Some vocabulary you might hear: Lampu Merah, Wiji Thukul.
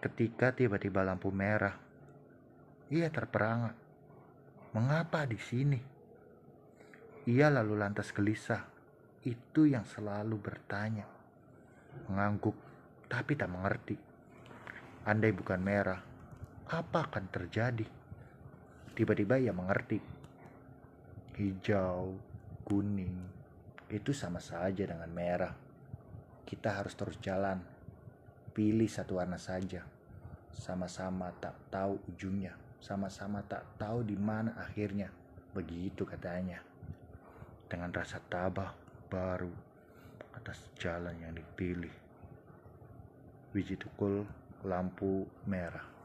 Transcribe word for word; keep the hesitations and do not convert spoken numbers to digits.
ketika tiba-tiba lampu merah. Ia terperangah. Mengapa di sini? Ia lalu lantas gelisah. Itu yang selalu bertanya. Mengangguk, tapi tak mengerti. Andai bukan merah, apa akan terjadi? Tiba-tiba ia mengerti. Hijau, kuning, itu sama saja dengan merah. Kita harus terus jalan. Pilih satu warna saja. Sama-sama tak tahu ujungnya. Sama-sama tak tahu di mana akhirnya. Begitu katanya. Dengan rasa tabah baru atas jalan yang dipilih. Wiji Thukul, Lampu Merah.